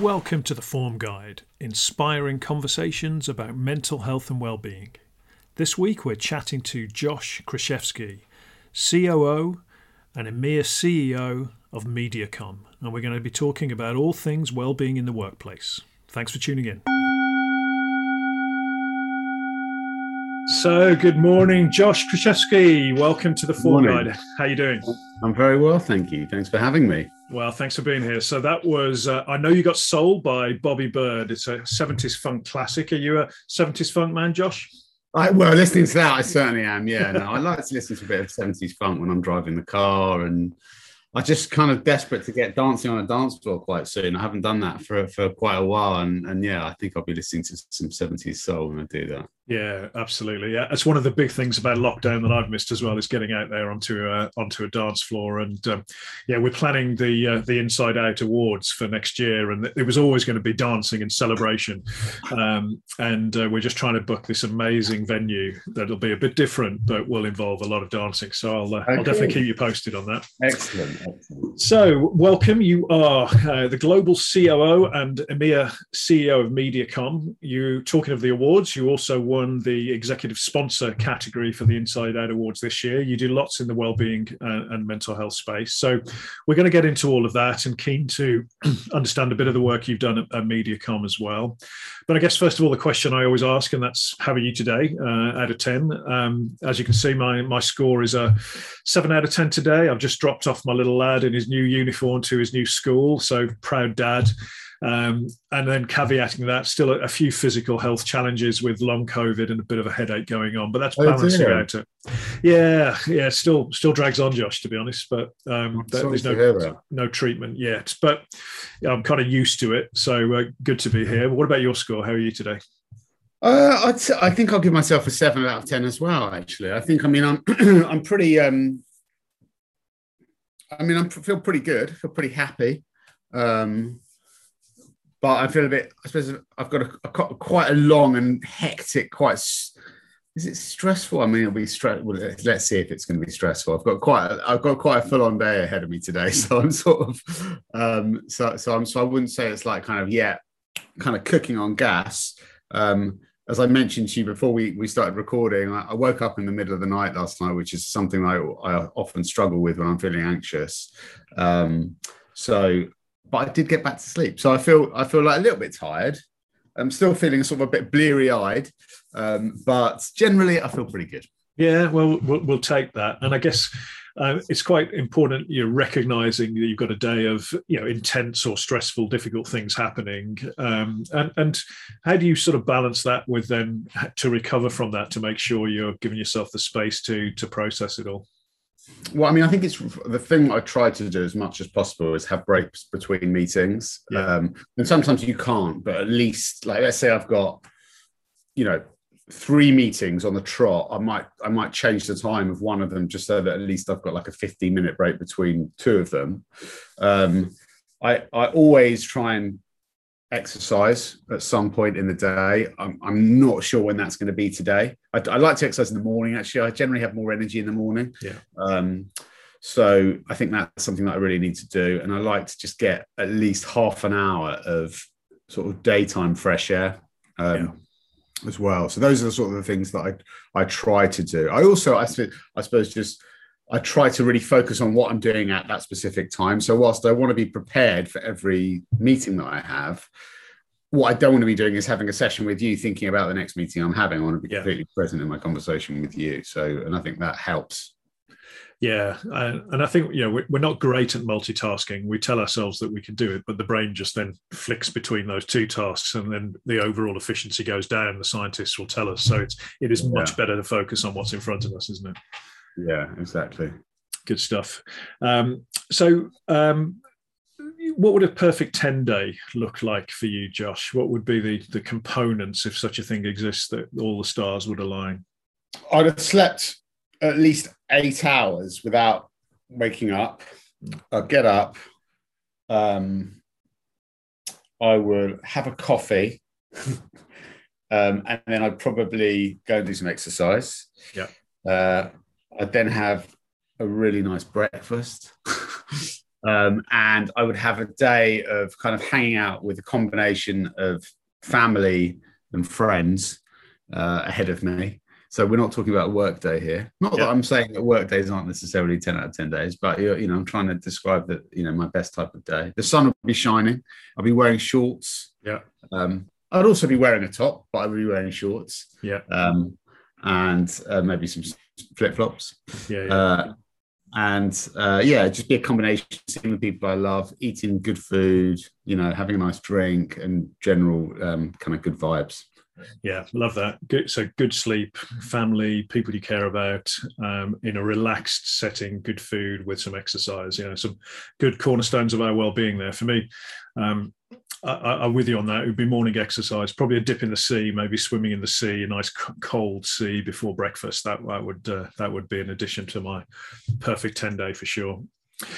Welcome to the Form Guide, inspiring conversations about mental health and well-being. This week we're chatting to Josh Krichefski, COO and EMEA CEO of MediaCom, and we're going to be talking about all things well-being in the workplace. Thanks for tuning in. So, good morning, Josh Krichefski. Welcome to the Form Guide. How are you doing? I'm very well, thank you. Thanks for having me. Well, thanks for being here. So that was, I Know You Got Soul by Bobby Byrd. It's a 70s funk classic. Are you a 70s funk man, Josh? Well, listening to that, I certainly am, yeah. No, I like to listen to a bit of 70s funk when I'm driving the car, and I'm just kind of desperate to get dancing on a dance floor quite soon. I haven't done that for quite a while, and yeah, I think I'll be listening to some 70s soul when I do that. Yeah, absolutely. Yeah, it's one of the big things about lockdown that I've missed as well, is getting out there onto a dance floor. And yeah, we're planning the Inside Out Awards for next year, and it was always going to be dancing and celebration. And we're just trying to book this amazing venue that'll be a bit different, but will involve a lot of dancing. So I'll definitely keep you posted on that. Excellent. So welcome. You are the global COO and EMEA CEO of MediaCom. You, talking of the awards, you also won the executive sponsor category for the Inside Out Awards this year. You do lots in the wellbeing and mental health space. So we're going to get into all of that, and keen to understand a bit of the work you've done at MediaCom as well. But I guess, first of all, the question I always ask, and that's, how are you today out of 10? As you can see, my score is a 7 out of 10 today. I've just dropped off my little lad in his new uniform to his new school. So, proud dad. And then caveating that, still a few physical health challenges with long COVID and a bit of a headache going on, but that's balancing out it. Yeah, still drags on, Josh, to be honest, but there's no treatment yet, but I'm kind of used to it, so good to be here. What about your score? How are you today? I think I'll give myself a 7 out of 10 as well, actually. I think, I mean, I'm I'm pretty I feel pretty good, feel pretty happy. But I feel a bit, I suppose I've got quite a long and hectic, is it stressful? I mean, it'll be stressful. Let's see if it's going to be stressful. I've got quite a full-on day ahead of me today. So I'm sort of, I wouldn't say it's like kind of cooking on gas. As I mentioned to you before we started recording, I woke up in the middle of the night last night, which is something I often struggle with when I'm feeling anxious. But I did get back to sleep, so I feel like a little bit tired. I'm still feeling sort of a bit bleary-eyed, but generally I feel pretty good. Yeah, well, we'll take that, and I guess it's quite important. You're recognizing that you've got a day of intense or stressful, difficult things happening, and how do you sort of balance that with then to recover from that, to make sure you're giving yourself the space to process it all? Well, I mean, I think it's the thing that I try to do as much as possible is have breaks between meetings. Yeah. And sometimes you can't, but at least, like, let's say I've got, 3 meetings on the trot. I might change the time of one of them just so that at least I've got like a 15-minute break between 2 of them. I always try and exercise at some point in the day. I'm not sure when that's going to be today. I like to exercise in the morning, actually. I generally have more energy in the morning. Yeah. So I think that's something that I really need to do. And I like to just get at least half an hour of sort of daytime fresh air as well. So those are the sort of the things that I try to do. I also, I suppose, just I try to really focus on what I'm doing at that specific time. So whilst I want to be prepared for every meeting that I have, what I don't want to be doing is having a session with you thinking about the next meeting I'm having. I want to be completely present in my conversation with you. So, and I think that helps. Yeah. And I think, we're not great at multitasking. We tell ourselves that we can do it, but the brain just then flicks between those 2 tasks, and then the overall efficiency goes down. The scientists will tell us. So it is much better to focus on what's in front of us, isn't it? Yeah, exactly. Good stuff. What would a perfect 10-day look like for you, Josh? What would be the components, if such a thing exists, that all the stars would align? I'd have slept at least 8 hours without waking up. I'd get up. I would have a coffee. And then I'd probably go and do some exercise. Yeah. I'd then have a really nice breakfast. And I would have a day of kind of hanging out with a combination of family and friends ahead of me. So we're not talking about a work day here. Not that I'm saying that work days aren't necessarily 10 out of 10 days, but, you know, I'm trying to describe that, you know, my best type of day. The sun will be shining. I'll be wearing shorts. Yeah. I'd also be wearing a top, but I would be wearing shorts. Yeah. And maybe some flip-flops. Yeah. Just be a combination of seeing the people I love, eating good food, you know, having a nice drink and general kind of good vibes. Yeah, love that. Good, so good sleep, family, people you care about, in a relaxed setting, good food with some exercise, you know, some good cornerstones of our well-being there. For me, I'm with you on that. It would be morning exercise, probably a dip in the sea, maybe swimming in the sea, a nice cold sea before breakfast. That would be an addition to my perfect 10-day for sure.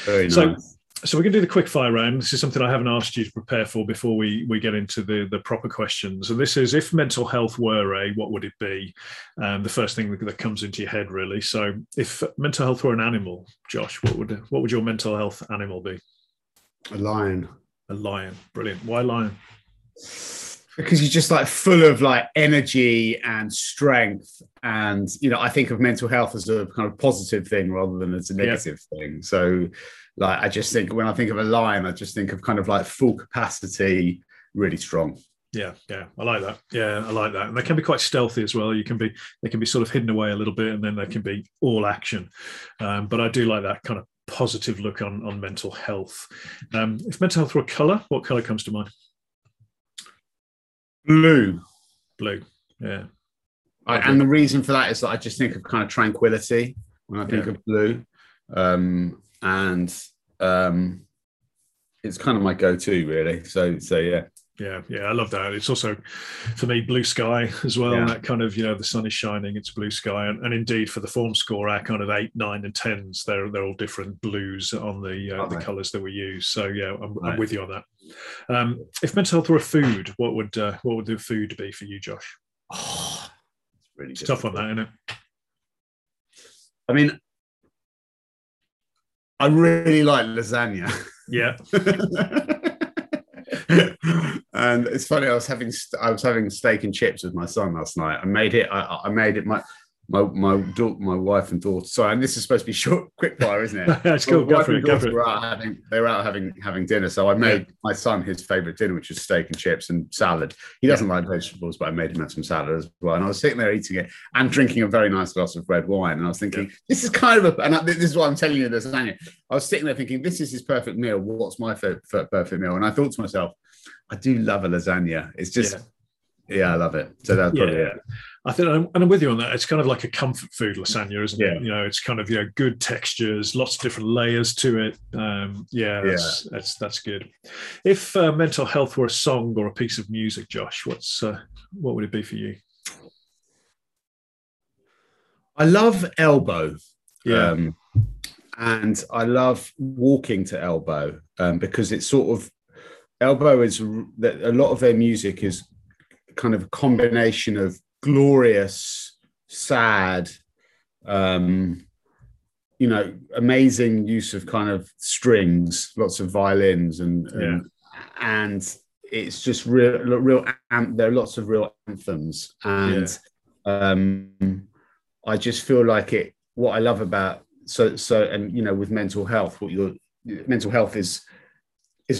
Very nice. So we're going to do the quick fire round. This is something I haven't asked you to prepare for before we get into the proper questions. And this is, if mental health were what would it be? The first thing that comes into your head, really. So if mental health were an animal, Josh, what would your mental health animal be? A lion. A lion. Brilliant. Why lion? Because you're just like full of like energy and strength. And, you know, I think of mental health as a kind of positive thing rather than as a negative thing. So like, I just think when I think of a lion, I just think of kind of like full capacity, really strong. Yeah. I like that. Yeah, I like that. And they can be quite stealthy as well. They can be sort of hidden away a little bit, and then they can be all action. But I do like that kind of positive look on mental health. If mental health were a colour, what colour comes to mind? Blue. Yeah. And the reason for that is that I just think of kind of tranquility when I think of blue. And it's kind of my go-to, really. So yeah. Yeah. I love that. It's also, for me, blue sky as well. Yeah. That kind of, you know, the sun is shining, it's blue sky. And indeed, for the form score, our kind of 8, 9, and 10s, they're all different blues on the colours that we use. So yeah, I'm with you on that. If mental health were a food, what would the food be for you, Josh? Oh, it's tough on that, isn't it? I mean, I really like lasagna. Yeah. And it's funny, I was having steak and chips with my son last night. I made it my wife and daughter. Sorry, and this is supposed to be short, quick fire, isn't it? That's cool. Go for it. They were out having dinner, so I made my son his favourite dinner, which was steak and chips and salad. He doesn't like vegetables, but I made him have some salad as well. And I was sitting there eating it and drinking a very nice glass of red wine. And I was thinking, this is kind of this is why I'm telling you this, Anya. I was sitting there thinking, this is his perfect meal. What's my perfect meal? And I thought to myself, I do love a lasagna. It's just... Yeah, I love it. So that's probably it. I think, and I'm with you on that. It's kind of like a comfort food lasagna, isn't it? You know, it's kind of, you know, good textures, lots of different layers to it. That's good. If mental health were a song or a piece of music, Josh, what would it be for you? I love Elbow. Yeah. And I love walking to Elbow because it's sort of, Elbow is, a lot of their music is kind of a combination of glorious, sad, you know, amazing use of kind of strings, lots of violins, and it's just real. There are lots of real anthems, and I just feel like it. What I love about and you know, with mental health, what your mental health is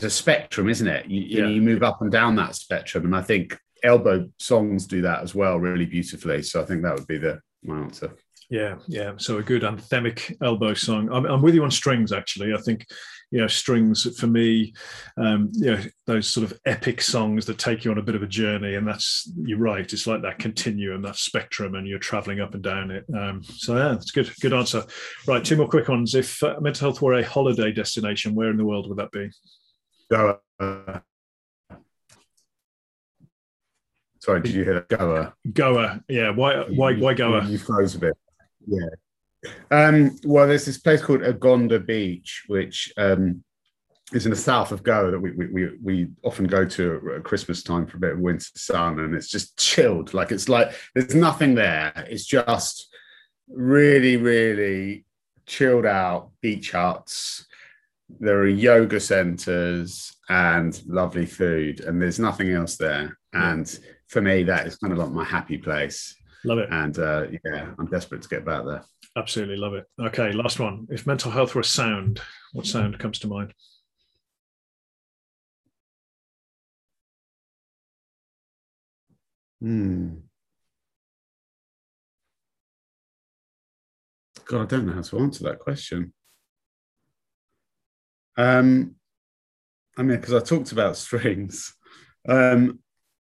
a spectrum, isn't it? You move up and down that spectrum, and I think Elbow songs do that as well, really beautifully. So I think that would be my answer. Yeah. So a good anthemic Elbow song. I'm with you on strings, actually. I think, you know, strings for me, you know, those sort of epic songs that take you on a bit of a journey. And that's, you're right. It's like that continuum, that spectrum, and you're traveling up and down it. So yeah, it's good. Good answer. Right. 2 more quick ones. If mental health were a holiday destination, where in the world would that be? Goa. Sorry, did you hear that? Goa. Goa, yeah. Why Goa? You froze a bit. Yeah. Well, there's this place called Agonda Beach, which is in the south of Goa that we often go to at Christmas time for a bit of winter sun, and it's just chilled. Like, it's like there's nothing there. It's just really, really chilled out beach huts there are yoga centers and lovely food, and there's nothing else there. And for me, that is kind of like my happy place. Love it. And yeah, I'm desperate to get back there. Absolutely love it. Okay, last one. If mental health were a sound, what sound comes to mind? God, I don't know how to answer that question. I mean, because I talked about strings. I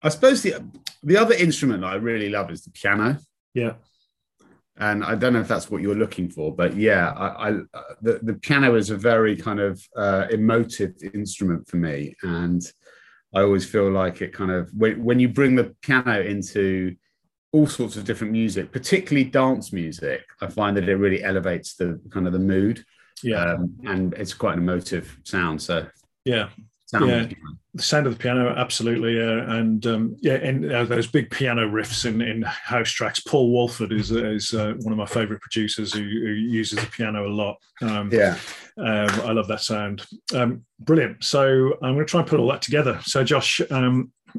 suppose the other instrument that I really love is the piano. Yeah. And I don't know if that's what you're looking for, but yeah, the piano is a very kind of emotive instrument for me. And I always feel like it kind of, when you bring the piano into all sorts of different music, particularly dance music, I find that it really elevates the kind of the mood. Yeah. And it's quite an emotive sound. So yeah. The sound of the piano, absolutely, and yeah, and those big piano riffs in house tracks. Paul Walford is one of my favourite producers who uses the piano a lot. I love that sound. Brilliant. So I'm going to try and put all that together. So Josh,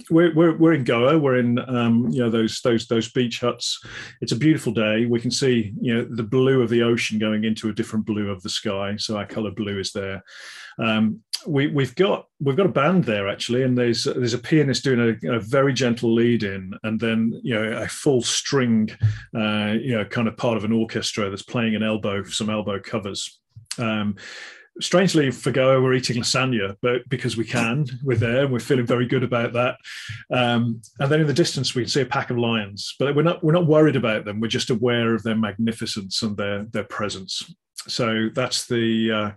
we're in Goa. We're in those beach huts. It's a beautiful day. We can see the blue of the ocean going into a different blue of the sky. So our colour blue is there. We've got a band there actually, and there's a pianist doing a very gentle lead in, and then a full string, kind of part of an orchestra that's playing some Elbow covers. Strangely, for Goa, we're eating lasagna, but because we can, we're there and we're feeling very good about that. And then in the distance, we can see a pack of lions, but we're not worried about them. We're just aware of their magnificence and their presence. So that's the.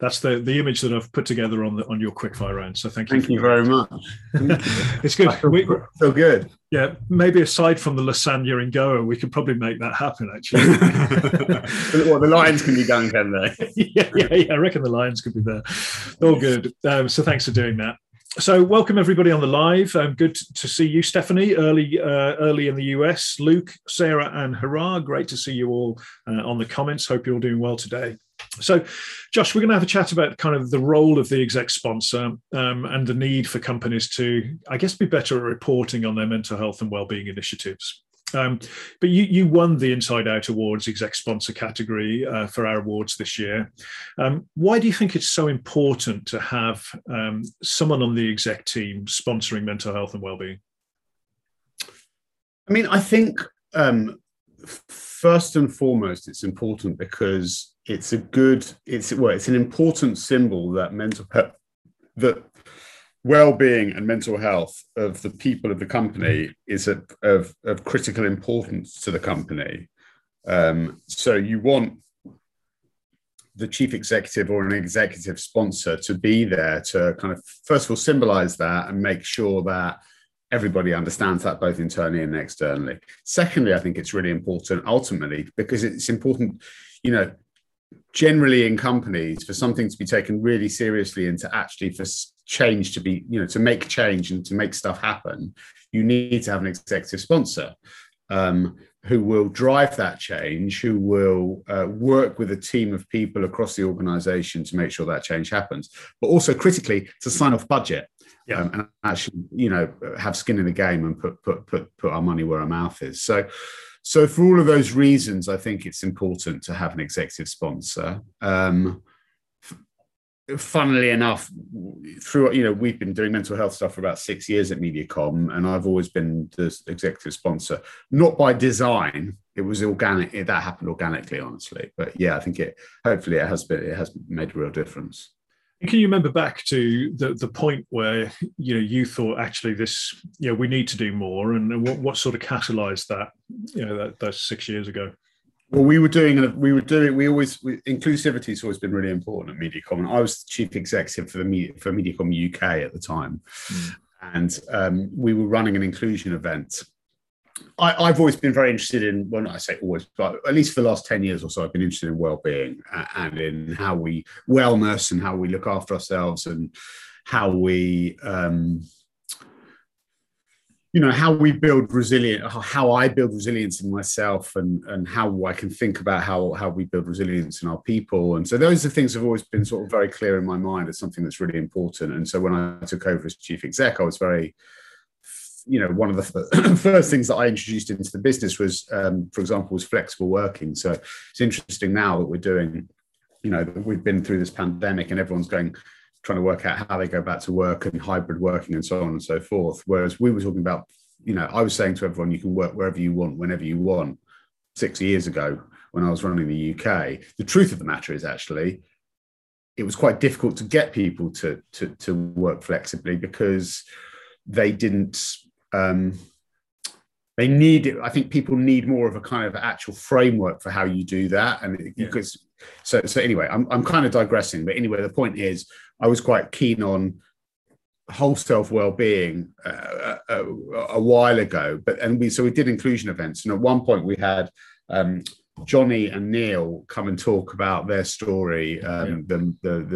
That's the image that I've put together on your quickfire round. So thank you. Thank you very much. It's good. So good. Yeah, maybe aside from the lasagna in Goa, we could probably make that happen, actually. Well, the lions can be done, can they? Yeah. I reckon the lions could be there. All good. So thanks for doing that. So welcome everybody on the live. Good to see you, Stephanie, early in the US. Luke, Sarah, and Hurrah, great to see you all on the comments. Hope you're all doing well today. So, Josh, we're going to have a chat about kind of the role of the exec sponsor and the need for companies to, I guess, be better at reporting on their mental health and wellbeing initiatives. But you won the Inside Out Awards exec sponsor category for our awards this year. Why do you think it's so important to have someone on the exec team sponsoring mental health and wellbeing? I mean, I think first and foremost, it's important because it's an important symbol that that well-being and mental health of the people of the company is of critical importance to the company. So you want the chief executive or an executive sponsor to be there to kind of, first of all, symbolize that and make sure that everybody understands that both internally and externally. Secondly, I think it's really important ultimately because it's important, generally in companies for something to be taken really seriously and to actually for change to be, to make change and to make stuff happen, you need to have an executive sponsor who will drive that change, who will work with a team of people across the organization to make sure that change happens, but also critically to sign off budget. Yeah. And actually, have skin in the game and put our money where our mouth is. So for all of those reasons, I think it's important to have an executive sponsor. Funnily enough, we've been doing mental health stuff for about 6 years at MediaCom, and I've always been the executive sponsor, not by design. It was organic; that happened organically, honestly. But yeah, I think it has made a real difference. Can you remember back to the point where you thought actually this we need to do more, and what sort of catalyzed that those 6 years ago? Well, inclusivity's always been really important at MediaCom, and I was the chief executive for MediaCom UK at the time, and we were running an inclusion event. I've always been very interested in, well, not I say always, but at least for the last 10 years or so, I've been interested in well-being and in how we wellness and how we look after ourselves and how we you know, how we build resilience, how I build resilience in myself, and how I can think about how we build resilience in our people. And so those are things that have always been sort of very clear in my mind as something that's really important. And so when I took over as chief exec, I was very, you know, one of the first things that I introduced into the business was, for example, was flexible working. So it's interesting now that we're doing, you know, we've been through this pandemic and everyone's going, trying to work out how they go back to work and hybrid working and so on and so forth. Whereas we were talking about, you know, I was saying to everyone, you can work wherever you want, whenever you want, 6 years ago when I was running the UK. The truth of the matter is actually, it was quite difficult to get people to work flexibly because they didn't, they need, I think people need more of a kind of actual framework for how you do that. And because, so anyway, I'm kind of digressing, but anyway, the point is, I was quite keen on whole self well-being a while ago, so we did inclusion events, and at one point we had Johnny and Neil come and talk about their story, the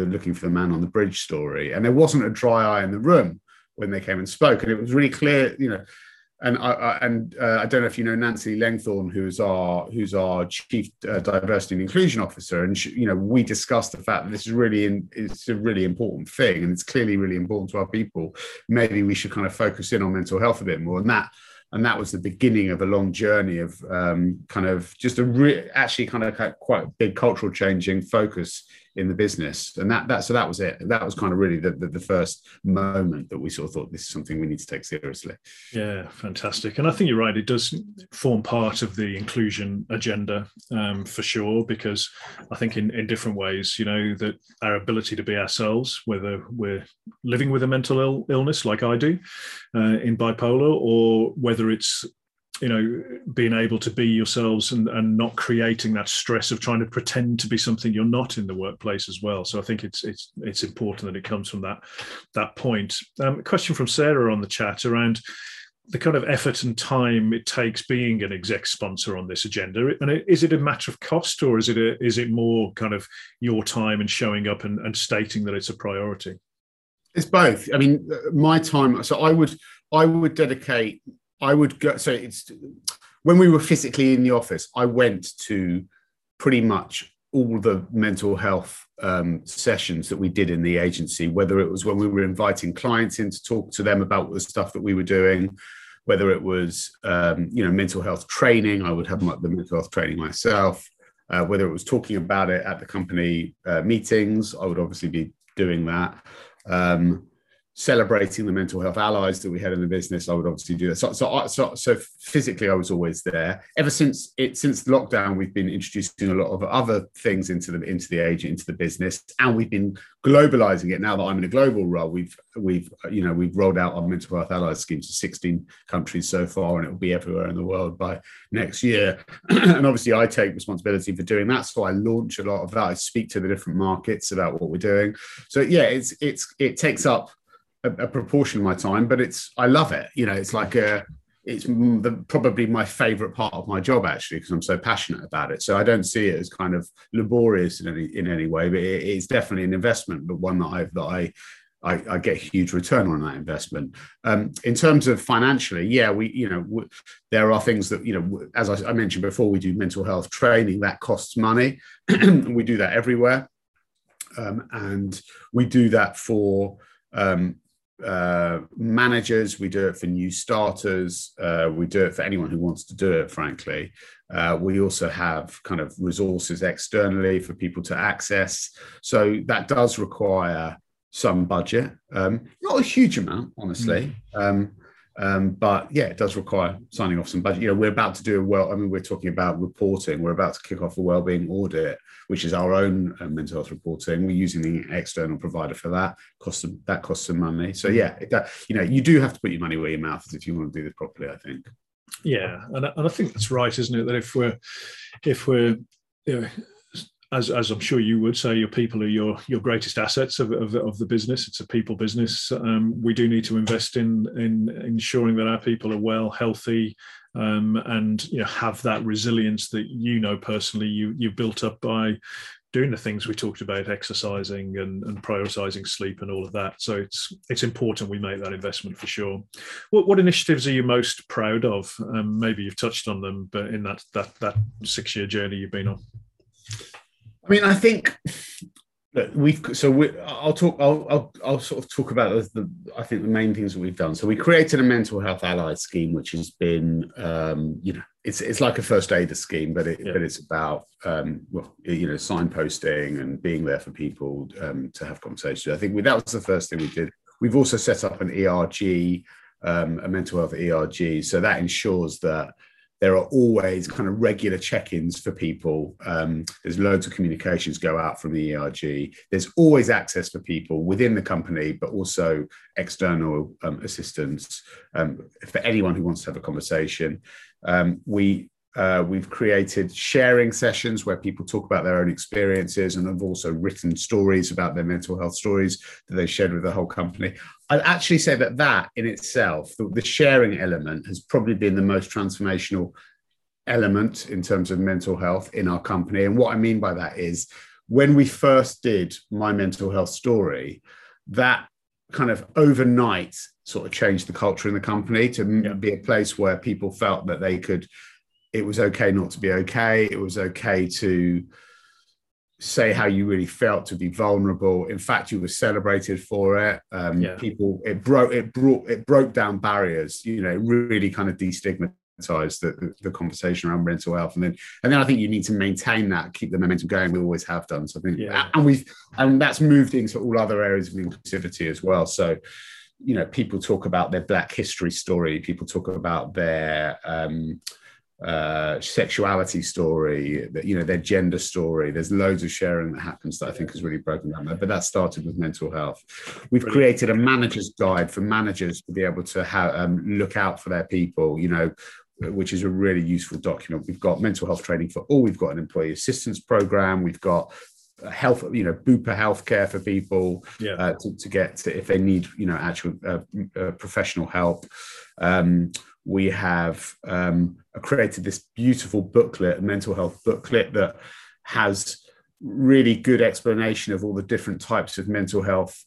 Looking for the Man on the Bridge story, and there wasn't a dry eye in the room when they came and spoke, and it was really clear, you know. And I don't know if you know Nancy Langthorne, who's our chief diversity and inclusion officer, and she, you know, we discussed the fact that this is really it's a really important thing, and it's clearly really important to our people. Maybe we should kind of focus in on mental health a bit more, and that was the beginning of a long journey of kind of just actually kind of quite a big cultural changing focus in the business, and that was it. That was kind of really the first moment that we sort of thought this is something we need to take seriously. Yeah, fantastic. And I think you're right, it does form part of the inclusion agenda, for sure, because I think in different ways, you know, that our ability to be ourselves, whether we're living with a mental illness like I do, in bipolar, or whether it's, you know, being able to be yourselves and not creating that stress of trying to pretend to be something you're not in the workplace as well. So I think it's important that it comes from that point. A question from Sarah on the chat around the kind of effort and time it takes being an exec sponsor on this agenda. And is it a matter of cost, or is it more kind of your time and showing up and stating that it's a priority? It's both. I mean, my time. So I would dedicate. I would go, so it's when we were physically in the office, I went to pretty much all the mental health sessions that we did in the agency, whether it was when we were inviting clients in to talk to them about the stuff that we were doing, whether it was, you know, mental health training, I would have the mental health training myself, whether it was talking about it at the company meetings, I would obviously be doing that. Celebrating the mental health allies that we had in the business, I would obviously do that. So physically, I was always there. Ever since lockdown, we've been introducing a lot of other things into the business, and we've been globalizing it. Now that I'm in a global role, we've rolled out our mental health allies schemes to 16 countries so far, and it will be everywhere in the world by next year. And obviously, I take responsibility for doing that, so I launch a lot of that. I speak to the different markets about what we're doing. So yeah, it takes up a proportion of my time, but I love it. You know, it's like probably my favorite part of my job, actually, because I'm so passionate about it. So I don't see it as kind of laborious in any way, but it's definitely an investment, but one that I get huge return on that investment. In terms of financially, yeah, there are things that, you know, as I mentioned before, we do mental health training that costs money. We do that everywhere. And we do that for, managers, we do it for new starters, we do it for anyone who wants to do it, frankly. We also have kind of resources externally for people to access, so that does require some budget, not a huge amount, honestly. But yeah, it does require signing off some budget. You know, we're about to do we're talking about reporting. We're about to kick off a wellbeing audit, which is our own mental health reporting. We're using the external provider for that. That costs some money. So yeah, you know, you do have to put your money where your mouth is if you want to do this properly, I think. Yeah, and I think that's right, isn't it? That if we're, you know, as I'm sure you would say, your people are your greatest assets of the business. It's a people business. We do need to invest in ensuring that our people are well, healthy, and, you know, have that resilience that, you know, personally you built up by doing the things we talked about, exercising and prioritizing sleep and all of that. So it's important we make that investment for sure. What initiatives are you most proud of? Maybe you've touched on them, but in that 6-year journey you've been on. I mean, I think that I'll talk about the main things that we've done. So we created a mental health allied scheme, which has been, it's like a first aider scheme, but it's about signposting and being there for people to have conversations. I think that was the first thing we did. We've also set up an ERG, a mental health ERG, so that ensures that there are always kind of regular check-ins for people. There's loads of communications go out from the ERG. There's always access for people within the company, but also external assistance for anyone who wants to have a conversation. We've created sharing sessions where people talk about their own experiences, and have also written stories about their mental health stories that they shared with the whole company. I'd actually say that in itself, the sharing element has probably been the most transformational element in terms of mental health in our company. And what I mean by that is when we first did My Mental Health Story, that kind of overnight sort of changed the culture in the company to be a place where people felt that they could... It was okay not to be okay. It was okay to say how you really felt, to be vulnerable. In fact, you were celebrated for it. People, it broke down barriers. You know, it really kind of destigmatized the conversation around mental health. And then I think you need to maintain that, keep the momentum going. We always have done. So I think, and that's moved into all other areas of inclusivity as well. So, you know, people talk about their Black history story. People talk about their sexuality story, you know, their gender story. There's lodes of sharing that happens that I think has really broken down there, but that started with mental health. We've created a manager's guide for managers to be able to look out for their people, you know, which is a really useful document. We've got mental health training for all. We've got an employee assistance program. We've got health, you know, Bupa healthcare for people to get to if they need, you know, actual professional help. We have created this beautiful booklet, a mental health booklet, that has really good explanation of all the different types of mental health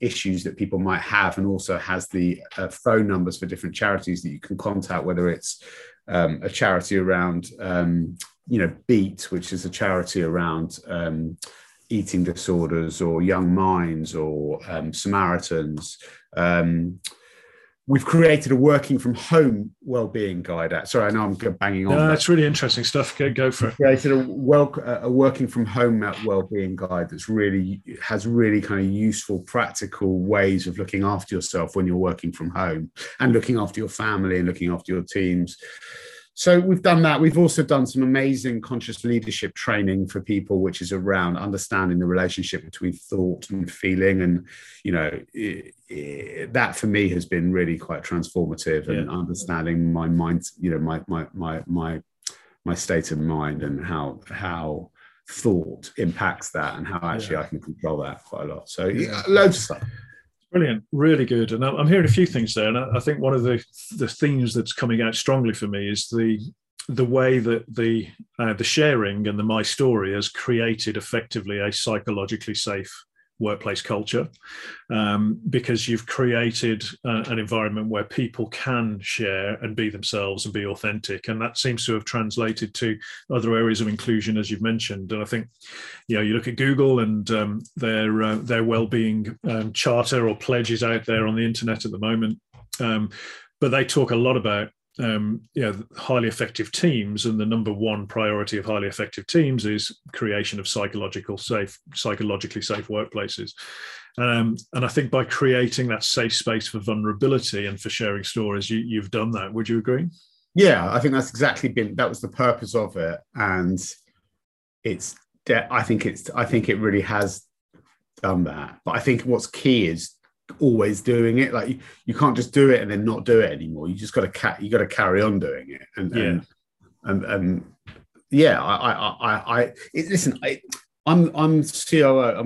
issues that people might have, and also has the phone numbers for different charities that you can contact, whether it's a charity around, BEAT, which is a charity around eating disorders, or Young Minds, or Samaritans. We've created a working from home wellbeing guide. Sorry, I know I'm banging on. No, that's really interesting stuff. Go for it. Created a working from home wellbeing guide that's really has really kind of useful, practical ways of looking after yourself when you're working from home, and looking after your family, and looking after your teams. So we've done that. We've also done some amazing conscious leadership training for people, which is around understanding the relationship between thought and feeling. And, you know, that for me has been really quite transformative, and understanding my mind, you know, my state of mind, and how thought impacts that, and how actually I can control that quite a lot. So loads of stuff. Brilliant, really good. And I'm hearing a few things there. And I think one of the themes that's coming out strongly for me is the way that the sharing and the My Story has created effectively a psychologically safe workplace culture, because you've created an environment where people can share and be themselves and be authentic. And that seems to have translated to other areas of inclusion, as you've mentioned. And I think, you know, you look at Google and their wellbeing charter or pledges out there on the internet at the moment. But they talk a lot about highly effective teams, and the number one priority of highly effective teams is creation of psychologically safe workplaces. And I think by creating that safe space for vulnerability and for sharing stories, you've done that. Would you agree? Yeah, I think that's exactly that was the purpose of it, and I think it really has done that. But I think what's key is always doing it. Like you can't just do it and then not do it anymore. You just got to carry on doing it. I'm COO. I'm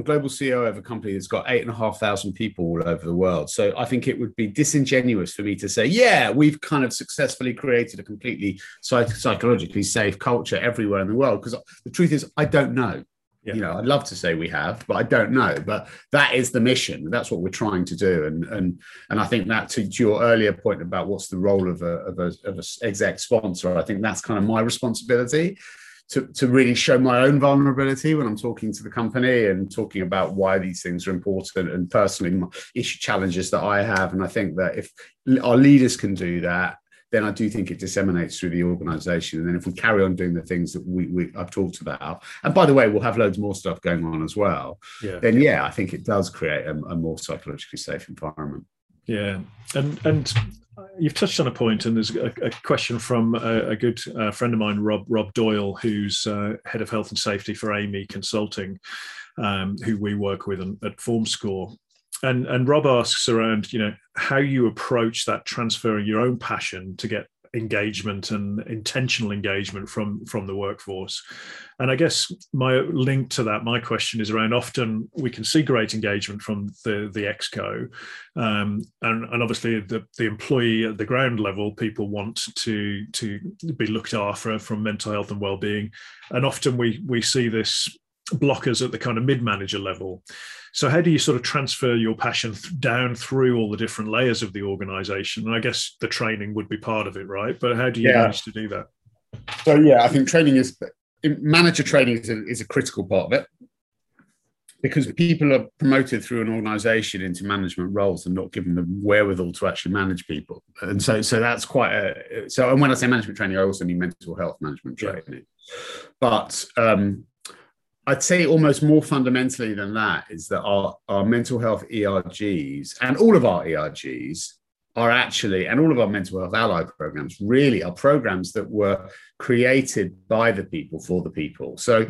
global CEO of a company that's got 8,500 people all over the world. So I think it would be disingenuous for me to say, yeah, we've kind of successfully created a completely psychologically safe culture everywhere in the world, because the truth is I don't know. Yeah. You know, I'd love to say we have, but I don't know. But that is the mission. That's what we're trying to do. And I think that to your earlier point about what's the role of a exec sponsor, I think that's kind of my responsibility to really show my own vulnerability when I'm talking to the company and talking about why these things are important and personally my issue challenges that I have. And I think that if our leaders can do that, then I do think it disseminates through the organization. And then if we carry on doing the things that I've talked about, and by the way, we'll have loads more stuff going on as well. Yeah. Then yeah, I think it does create a more psychologically safe environment. Yeah. And you've touched on a point, and there's a question from a good friend of mine, Rob Doyle, who's head of health and safety for AMI Consulting, who we work with at FormScore. And Rob asks around, you know, how you approach that transferring your own passion to get engagement and intentional engagement from the workforce. And I guess my link to that, my question is around, often we can see great engagement from the ExCo, and obviously the employee at the ground level, people want to be looked after from mental health and well-being. And often we see this blockers at the kind of mid-manager level. So how do you sort of transfer your passion down through all the different layers of the organization? And I guess the training would be part of it, right? But how do you manage to do that? So yeah, I think manager training is a critical part of it, because people are promoted through an organization into management roles and not given the wherewithal to actually manage people. And so that's quite a, so, and when I say management training, I also mean mental health management training. Yeah. But I'd say almost more fundamentally than that is that our mental health ERGs and all of our ERGs are actually, and all of our mental health ally programs really are programs that were created by the people for the people. So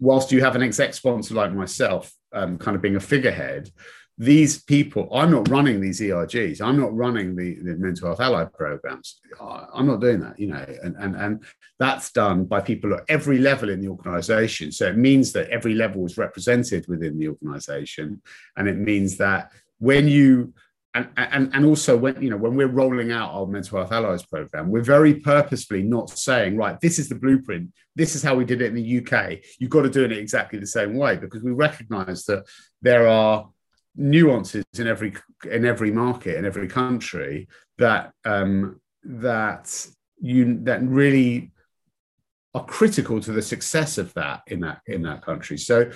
whilst you have an exec sponsor like myself kind of being a figurehead, these people, I'm not running these ERGs. I'm not running the mental health ally programs. I'm not doing that, you know, and that's done by people at every level in the organization. So it means that every level is represented within the organization. And it means that when you, and also when, you know, when we're rolling out our mental health allies program, we're very purposefully not saying, right, this is the blueprint. This is how we did it in the UK. You've got to do it exactly the same way, because we recognize that there are nuances in every market, in every country, that that really are critical to the success of that in that country. So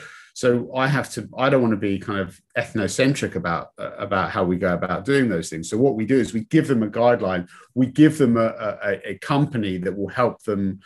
I don't want to be kind of ethnocentric about how we go about doing those things. So what we do is we give them a guideline, we give them a company that will help them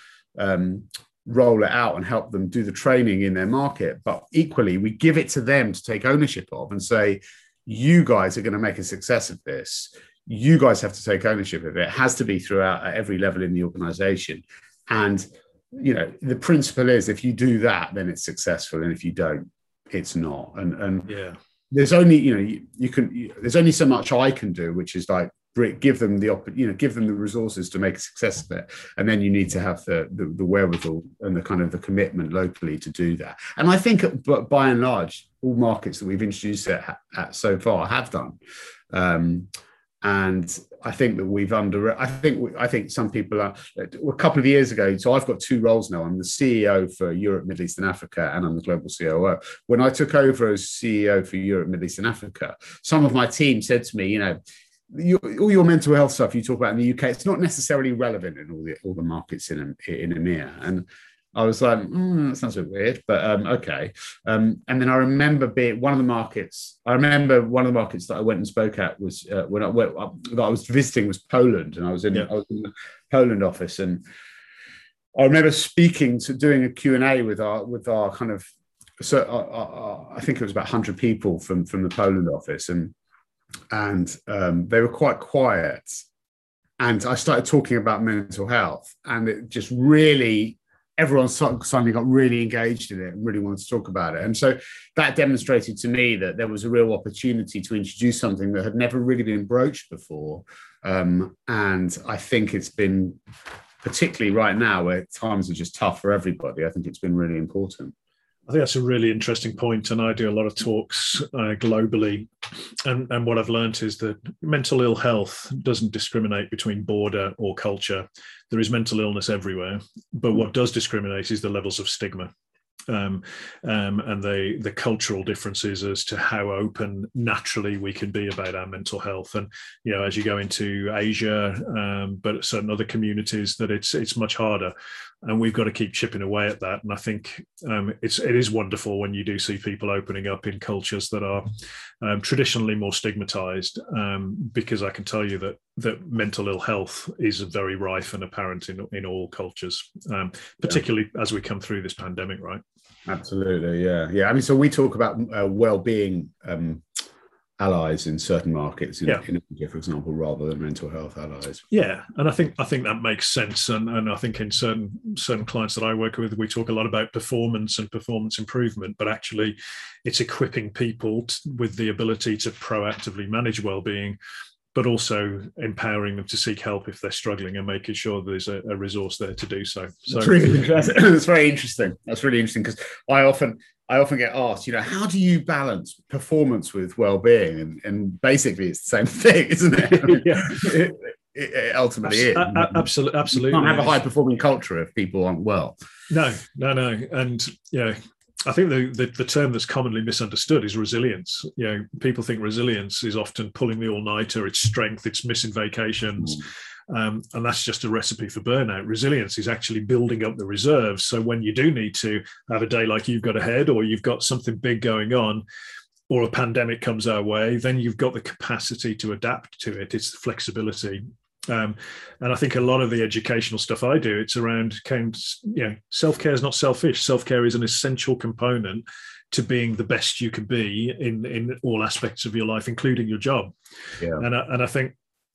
roll it out and help them do the training in their market. But equally, we give it to them to take ownership of and say, you guys are going to make a success of this. You guys have to take ownership of it. It has to be throughout at every level in the organization. And, you know, the principle is if you do that, then it's successful. And if you don't, it's not. And yeah, there's only, you know, there's only so much I can do, which is like, give them the resources to make a success of it, and then you need to have the wherewithal and the kind of the commitment locally to do that. And I think, by and large, all markets that we've introduced it at so far have done. And I think that we've I think some people are, a couple of years ago. So I've got two roles now. I'm the CEO for Europe, Middle East and Africa, and I'm the global COO. When I took over as CEO for Europe, Middle East and Africa, some of my team said to me, you know, all your mental health stuff you talk about in the UK, it's not necessarily relevant in all the markets in EMEA. And I was like, that sounds a bit weird, but okay. And then I remember one of the markets that I went and spoke at was that I was visiting was Poland, and I was in the Poland office, and I remember doing a Q&A with our kind of, so I think it was about 100 people from the Poland office, and they were quite quiet, and I started talking about mental health, and it just really, everyone suddenly got really engaged in it and really wanted to talk about it. And so that demonstrated to me that there was a real opportunity to introduce something that had never really been broached before, and I think it's been, particularly right now where times are just tough for everybody, I think it's been really important. I think that's a really interesting point, and I do a lot of talks globally, and what I've learned is that mental ill health doesn't discriminate between border or culture. There is mental illness everywhere, but what does discriminate is the levels of stigma. and the cultural differences as to how open naturally we can be about our mental health. And, you know, as you go into Asia, but certain other communities, that it's much harder. And we've got to keep chipping away at that. And I think it is wonderful when you do see people opening up in cultures that are traditionally more stigmatized, because I can tell you that mental ill health is very rife and apparent in all cultures, particularly as we come through this pandemic, right? Absolutely, yeah. Yeah, I mean, so we talk about well-being allies in certain markets, in India, for example, rather than mental health allies. Yeah, and I think that makes sense. And I think in certain clients that I work with, we talk a lot about performance and performance improvement, but actually it's equipping people with the ability to proactively manage well-being, but also empowering them to seek help if they're struggling and making sure there's a resource there to do so. That's very interesting. That's really interesting, because I often get asked, how do you balance performance with well-being? And basically it's the same thing, isn't it? Yeah. It ultimately is. Absolutely. You can't have a high-performing culture if people aren't well. No. And, I think the term that's commonly misunderstood is resilience. People think resilience is often pulling the all-nighter, it's strength, it's missing vacations, and that's just a recipe for burnout. Resilience is actually building up the reserves, so when you do need to have a day like you've got ahead, or you've got something big going on, or a pandemic comes our way, then you've got the capacity to adapt to it. It's the flexibility. And I think a lot of the educational stuff I do, it's around, self-care is not selfish. Self-care is an essential component to being the best you can be in all aspects of your life, including your job. Yeah. And I think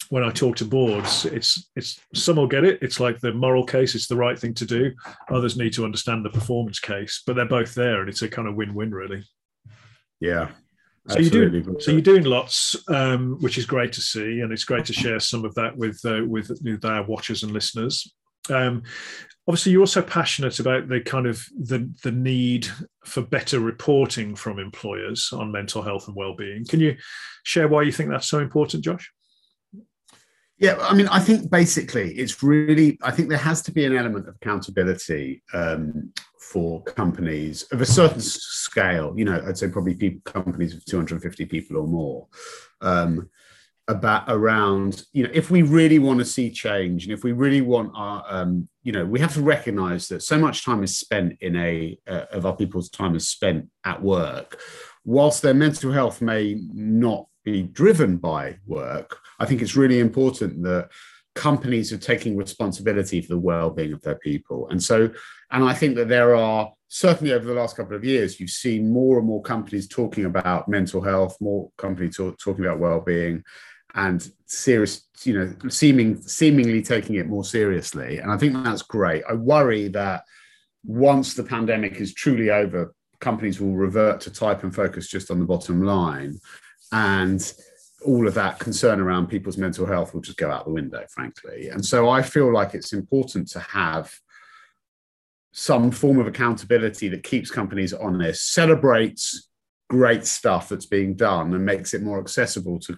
when I talk to boards, it's some will get it. It's like the moral case. It's the right thing to do. Others need to understand the performance case, but they're both there, and it's a kind of win-win, really. Yeah. So you're doing lots, which is great to see, and it's great to share some of that with our watchers and listeners. Obviously, you're also passionate about the kind of the need for better reporting from employers on mental health and well-being. Can you share why you think that's so important, Josh? Yeah, I mean, I think basically it's really, I think there has to be an element of accountability for companies of a certain scale. I'd say probably companies of 250 people or more, if we really want to see change, and if we really want our, we have to recognize that so much time is spent of our people's time is spent at work, whilst their mental health may not be driven by work. I think it's really important that companies are taking responsibility for the well-being of their people. And I think that there are, certainly over the last couple of years, you've seen more and more companies talking about mental health, more companies talking about well-being, and seemingly taking it more seriously. And I think that's great. I worry that once the pandemic is truly over, companies will revert to type and focus just on the bottom line, and all of that concern around people's mental health will just go out the window, frankly. And so I feel like it's important to have some form of accountability that keeps companies honest, celebrates great stuff that's being done, and makes it more accessible to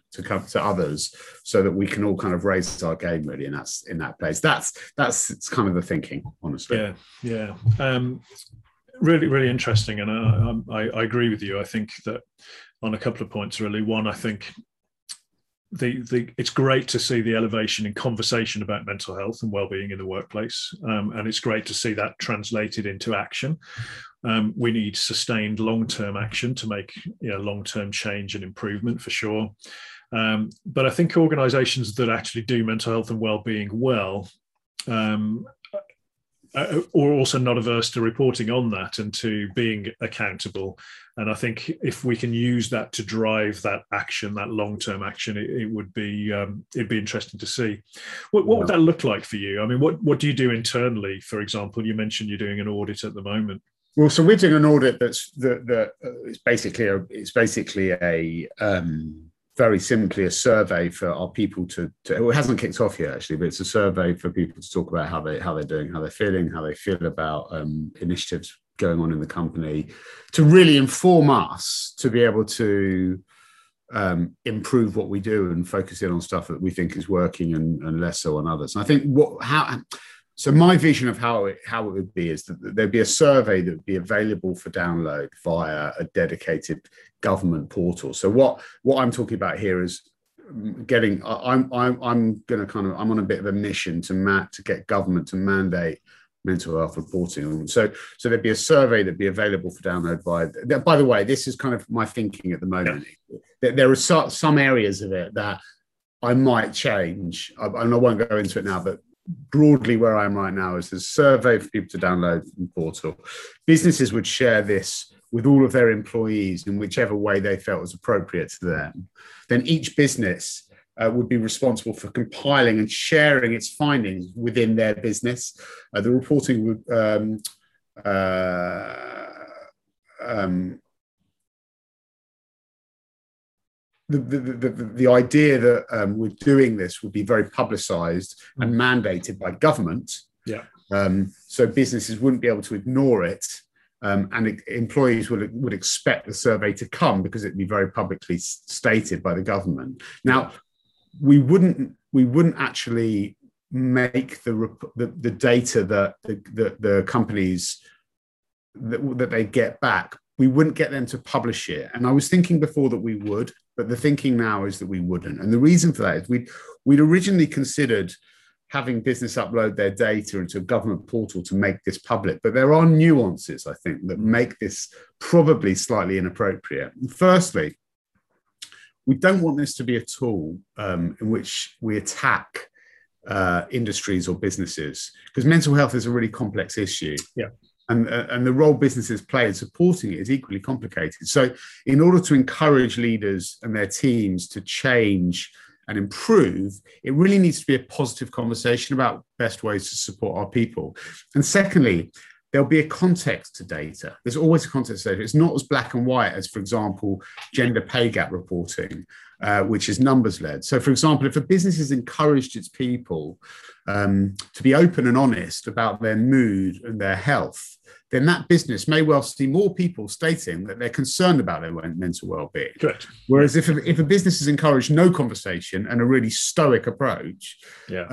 others, so that we can all kind of raise our game, really. And that's in that place. That's it's kind of the thinking, honestly. Yeah. Really, really interesting. And I agree with you. I think that on a couple of points, really. One, I think it's great to see the elevation in conversation about mental health and well-being in the workplace. And it's great to see that translated into action. We need sustained long-term action to make long-term change and improvement, for sure. But I think organizations that actually do mental health and well-being well, or also not averse to reporting on that and to being accountable. And I think if we can use that to drive that action, that long-term action, it'd be interesting to see. What would that look like for you? I mean, what do you do internally? For example, you mentioned you're doing an audit at the moment. Well, so we're doing an audit that's basically very simply a survey for our people it hasn't kicked off yet, actually, but it's a survey for people to talk about how they're doing, how they're feeling, how they feel about initiatives going on in the company, to really inform us to be able to improve what we do and focus in on stuff that we think is working and less so on others. And I think So my vision of how it would be is that there'd be a survey that would be available for download via a dedicated government portal. So what I'm talking about here is getting, I'm on a bit of a mission to get government to mandate mental health reporting. So there'd be a survey that'd be available for download by the way, this is kind of my thinking at the moment. Yeah. There are some areas of it that I might change, and I won't go into it now, but broadly where I am right now is the survey for people to download from the portal. Businesses would share this with all of their employees in whichever way they felt was appropriate to them. Then each business would be responsible for compiling and sharing its findings within their business. The reporting would The idea that we're doing this would be very publicised and mandated by government. Yeah. So businesses wouldn't be able to ignore it, and employees would expect the survey to come because it'd be very publicly stated by the government. Now, we wouldn't actually make the data that the companies that they get back. We wouldn't get them to publish it. And I was thinking before that we would, but the thinking now is that we wouldn't. And the reason for that is we'd originally considered having business upload their data into a government portal to make this public. But there are nuances, I think, that make this probably slightly inappropriate. Firstly, we don't want this to be a tool in which we attack industries or businesses, because mental health is a really complex issue. Yeah. And the role businesses play in supporting it is equally complicated. So in order to encourage leaders and their teams to change and improve, it really needs to be a positive conversation about best ways to support our people. And secondly, there'll be a context to data. There's always a context to data. It's not as black and white as, for example, gender pay gap reporting, which is numbers-led. So, for example, if a business has encouraged its people to be open and honest about their mood and their health, then that business may well see more people stating that they're concerned about their mental well-being. Correct. Whereas if a business has encouraged no conversation and a really stoic approach,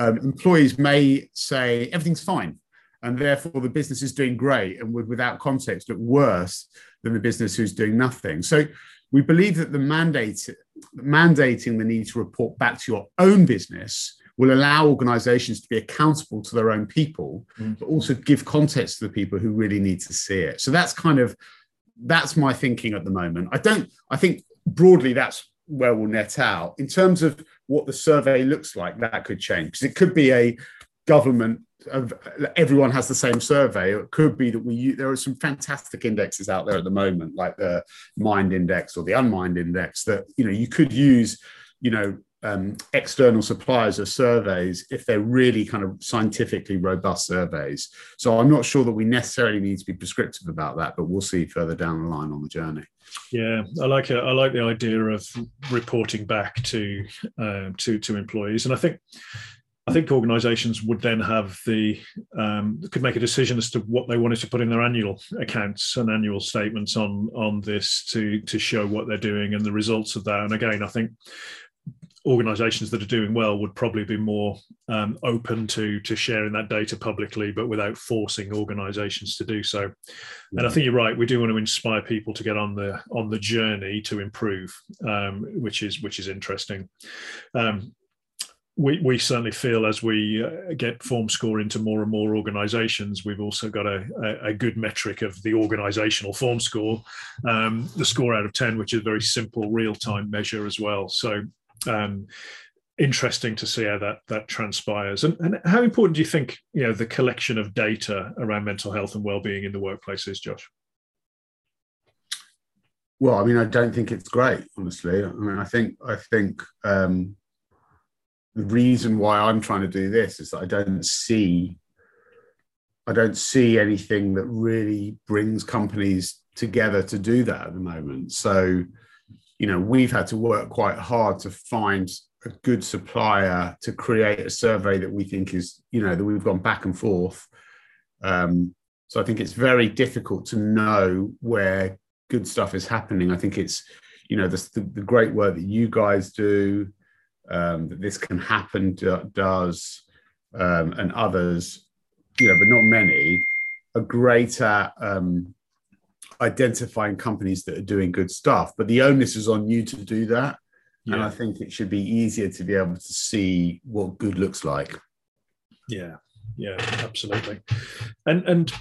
employees may say everything's fine, and therefore the business is doing great and would, without context, look worse than the business who's doing nothing. So we believe that the mandating the need to report back to your own business will allow organisations to be accountable to their own people, but also give context to the people who really need to see it. So that's my thinking at the moment. I think broadly that's where we'll net out. In terms of what the survey looks like, that could change, because it could be a government of everyone has the same survey. It could be that there are some fantastic indexes out there at the moment, like the Mind Index or the Unmind Index, that you could use external suppliers of surveys if they're really kind of scientifically robust surveys. So I'm not sure that we necessarily need to be prescriptive about that, but we'll see further down the line on the journey. Yeah, I like the idea of reporting back to employees, and I think organisations would then have could make a decision as to what they wanted to put in their annual accounts and annual statements on this to show what they're doing and the results of that. And again, I think organisations that are doing well would probably be more open to sharing that data publicly, but without forcing organisations to do so. Yeah. And I think you're right. We do want to inspire people to get on the journey to improve, which is interesting. We certainly feel as we get FormScore into more and more organisations, we've also got a good metric of the organisational FormScore, the score out of 10, which is a very simple real-time measure as well. So interesting to see how that transpires. And how important do you think the collection of data around mental health and well-being in the workplace is, Josh? Well, I mean, I don't think it's great, honestly. I mean, I think. The reason why I'm trying to do this is that I don't see anything that really brings companies together to do that at the moment. So, we've had to work quite hard to find a good supplier to create a survey that we think is, that we've gone back and forth. So I think it's very difficult to know where good stuff is happening. I think it's, the great work that you guys do, that This Can Happen does, and others you know, but not many, are great at identifying companies that are doing good stuff. But the onus is on you to do that. Yeah. And I think it should be easier to be able to see what good looks like. Yeah, yeah, absolutely. And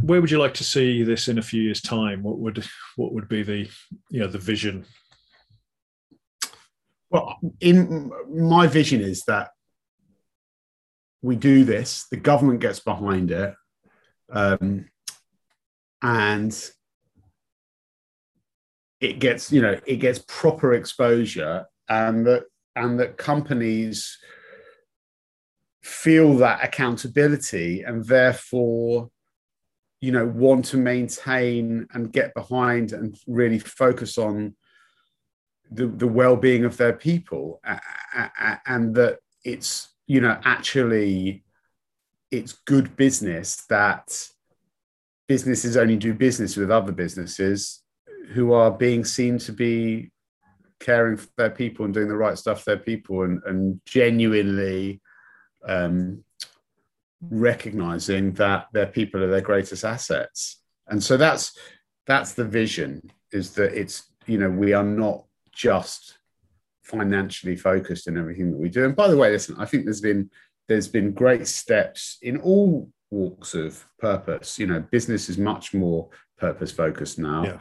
where would you like to see this in a few years' time? What would be the, you know, the vision? Well, in my vision is that we do this, the government gets behind it, and it gets, you know, it gets proper exposure, and that companies feel that accountability and therefore, you know, want to maintain and get behind and really focus on the well-being of their people, and that it's, you know, actually it's good business that businesses only do business with other businesses who are being seen to be caring for their people and doing the right stuff for their people, and genuinely recognizing that their people are their greatest assets. And so that's the vision, is that it's, you know, we are not just financially focused in everything that we do. And by the way, listen, I think there's been great steps in all walks of purpose. You know, business is much more purpose focused now. Yeah.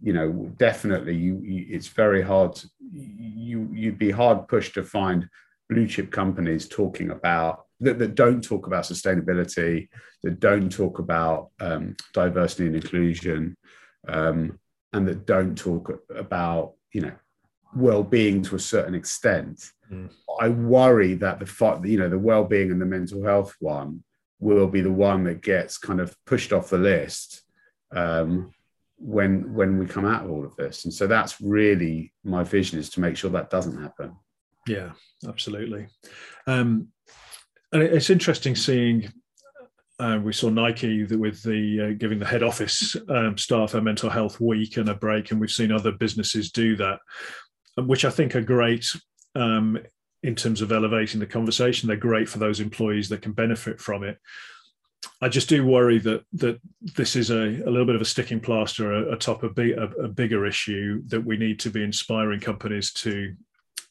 You know, definitely it's very hard to, you'd be hard pushed to find blue chip companies talking about that don't talk about sustainability, that don't talk about diversity and inclusion, and that don't talk about, you know, well-being to a certain extent. Mm. I worry that the well-being and the mental health one will be the one that gets kind of pushed off the list when we come out of all of this. And so that's really my vision, is to make sure that doesn't happen. Yeah, absolutely. And it's interesting seeing, we saw Nike with the giving the head office staff a mental health week and a break, and we've seen other businesses do that, which I think are great in terms of elevating the conversation. They're great for those employees that can benefit from it. I just do worry that this is a little bit of a sticking plaster atop a bigger issue, that we need to be inspiring companies to,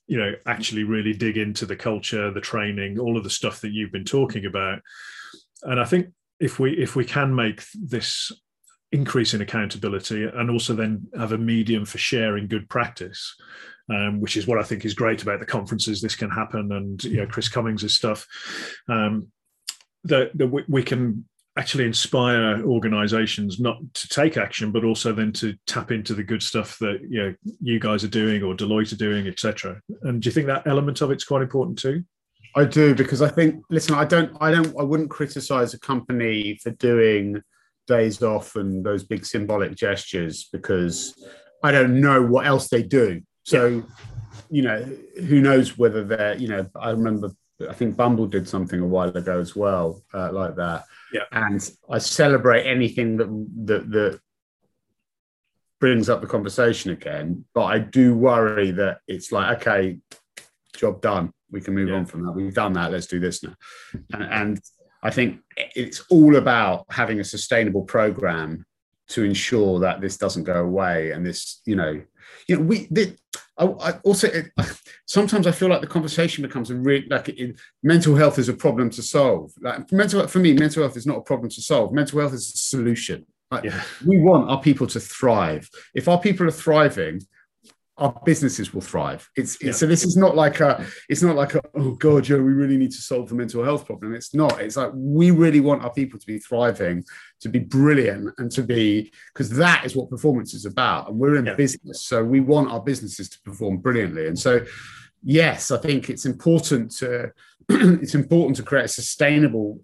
you know, actually really dig into the culture, the training, all of the stuff that you've been talking about. And I think if we can make this increase in accountability, and also then have a medium for sharing good practice, which is what I think is great about the conferences. This can happen, and, you know, Chris Cummings' stuff, that we can actually inspire organizations not to take action, but also then to tap into the good stuff that, you know, you guys are doing, or Deloitte are doing, etc. And do you think that element of it's quite important too? I do, because I think, listen, I wouldn't criticize a company for doing days off and those big symbolic gestures, because I don't know what else they do. So, yeah. You know, who knows whether they're, you know, I remember, I think Bumble did something a while ago as well, like that. Yeah. And I celebrate anything that brings up the conversation again, but I do worry that it's like, okay, job done. We can move on from that. We've done that. Let's do this now. And I think it's all about having a sustainable program to ensure that this doesn't go away. And this, you know, sometimes I feel like the conversation becomes mental health is a problem to solve. Like, mental health is not a problem to solve. Mental health is a solution. Like, we want our people to thrive. If our people are thriving, our businesses will thrive. So this is not like a, oh God, Joe, we really need to solve the mental health problem. It's not. It's like, we really want our people to be thriving, to be brilliant, and to be, because that is what performance is about. And we're in business, so we want our businesses to perform brilliantly. And so, yes, I think it's important to create a sustainable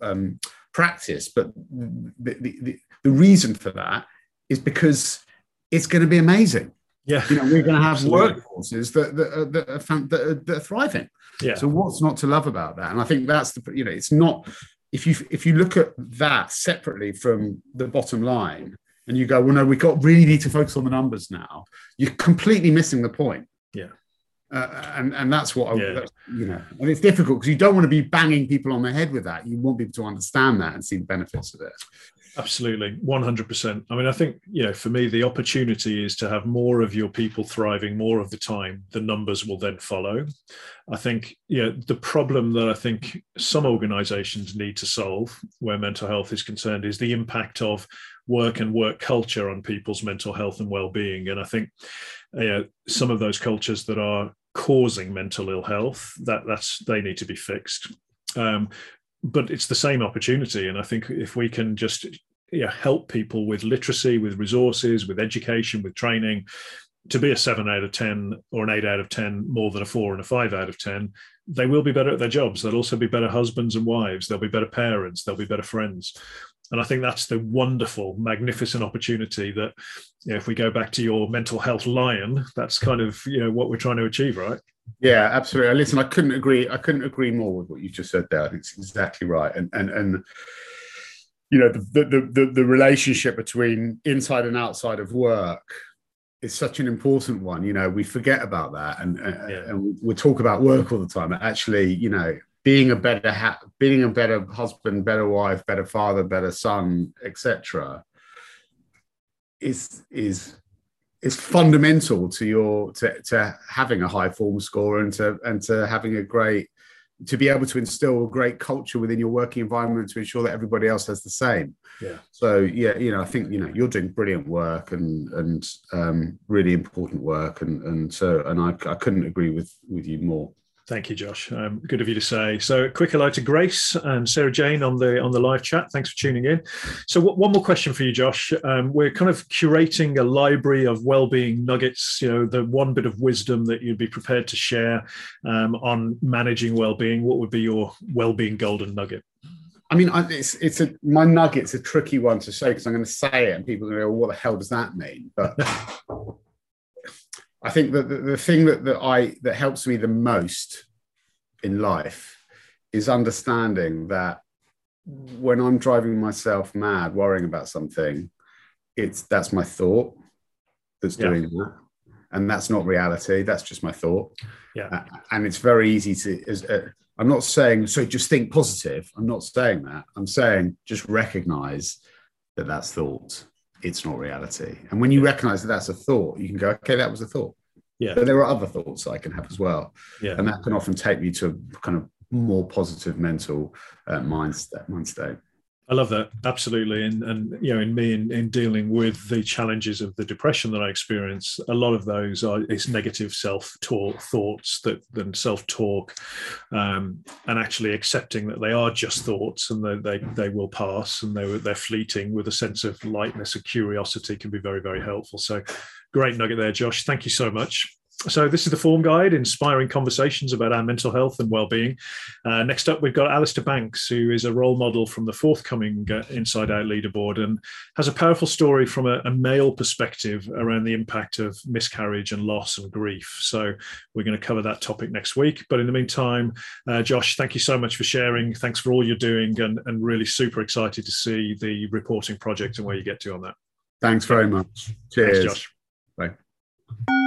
practice. But the reason for that is because it's going to be amazing. Yeah, you know, we're going to have workforces that are thriving. Yeah. So what's not to love about that? And I think that's the, you know, it's not, if you look at that separately from the bottom line, and you go, well, no, we really need to focus on the numbers now, you're completely missing the point. Yeah. And that's what, that's, you know, and it's difficult because you don't want to be banging people on the head with that. You want people to understand that and see the benefits of it. Absolutely. 100%. I mean, I think, you know, for me, the opportunity is to have more of your people thriving more of the time. The numbers will then follow. I think, you know, the problem that I think some organizations need to solve where mental health is concerned is the impact of work and work culture on people's mental health and well-being. And I think, you know, some of those cultures that are causing mental ill health, that's they need to be fixed. But it's the same opportunity. And I think if we can just help people with literacy, with resources, with education, with training, to be a 7 out of 10 or an 8 out of 10, more than a 4 and a 5 out of 10, they will be better at their jobs. They'll also be better husbands and wives. They'll be better parents. They'll be better friends. And I think that's the wonderful, magnificent opportunity that, you know, if we go back to your mental health lion, that's kind of, you know, what we're trying to achieve, right? Yeah, absolutely. Listen, I couldn't agree more with what you just said there. I think it's exactly right. And you know, the relationship between inside and outside of work is such an important one. You know, we forget about that, and we talk about work all the time. But actually, you know, being a better husband, better wife, better father, better son, etc., is fundamental to your to having a high form score and to having a great, to be able to instill a great culture within your working environment to ensure that everybody else has the same. Yeah. So yeah, you know, I think, you know, you're doing brilliant work and really important work, and I couldn't agree with you more. Thank you, Josh. Good of you to say. So a quick hello to Grace and Sarah Jane on the live chat. Thanks for tuning in. So one more question for you, Josh. We're kind of curating a library of well-being nuggets, you know, the one bit of wisdom that you'd be prepared to share on managing well-being. What would be your well-being golden nugget? I mean, my nugget's a tricky one to say because I'm going to say it and people are going to go, what the hell does that mean? But I think that the thing that helps me the most in life is understanding that when I'm driving myself mad, worrying about something, that's my thought that's doing that, and that's not reality. That's just my thought. Yeah, and it's very easy to. I'm not saying so. Just think positive. I'm not saying that. I'm saying just recognize that that's thought. It's not reality. And when you recognize that that's a thought, you can go, okay, that was a thought. Yeah. But there are other thoughts I can have as well. Yeah. And that can often take me to a kind of more positive mental mind state. I love that. Absolutely. And you know, in me, in dealing with the challenges of the depression that I experience, a lot of those is negative self-talk thoughts than self-talk, and actually accepting that they are just thoughts and that they will pass and they're fleeting with a sense of lightness and curiosity can be very, very helpful. So great nugget there, Josh. Thank you so much. So this is the Form Guide, inspiring conversations about our mental health and well-being. Next up, we've got Alistair Banks, who is a role model from the forthcoming Inside Out Leaderboard and has a powerful story from a male perspective around the impact of miscarriage and loss and grief. So we're going to cover that topic next week. But in the meantime, Josh, thank you so much for sharing. Thanks for all you're doing, and really super excited to see the reporting project and where you get to on that. Thanks very much. Cheers. Thanks, Josh. Bye.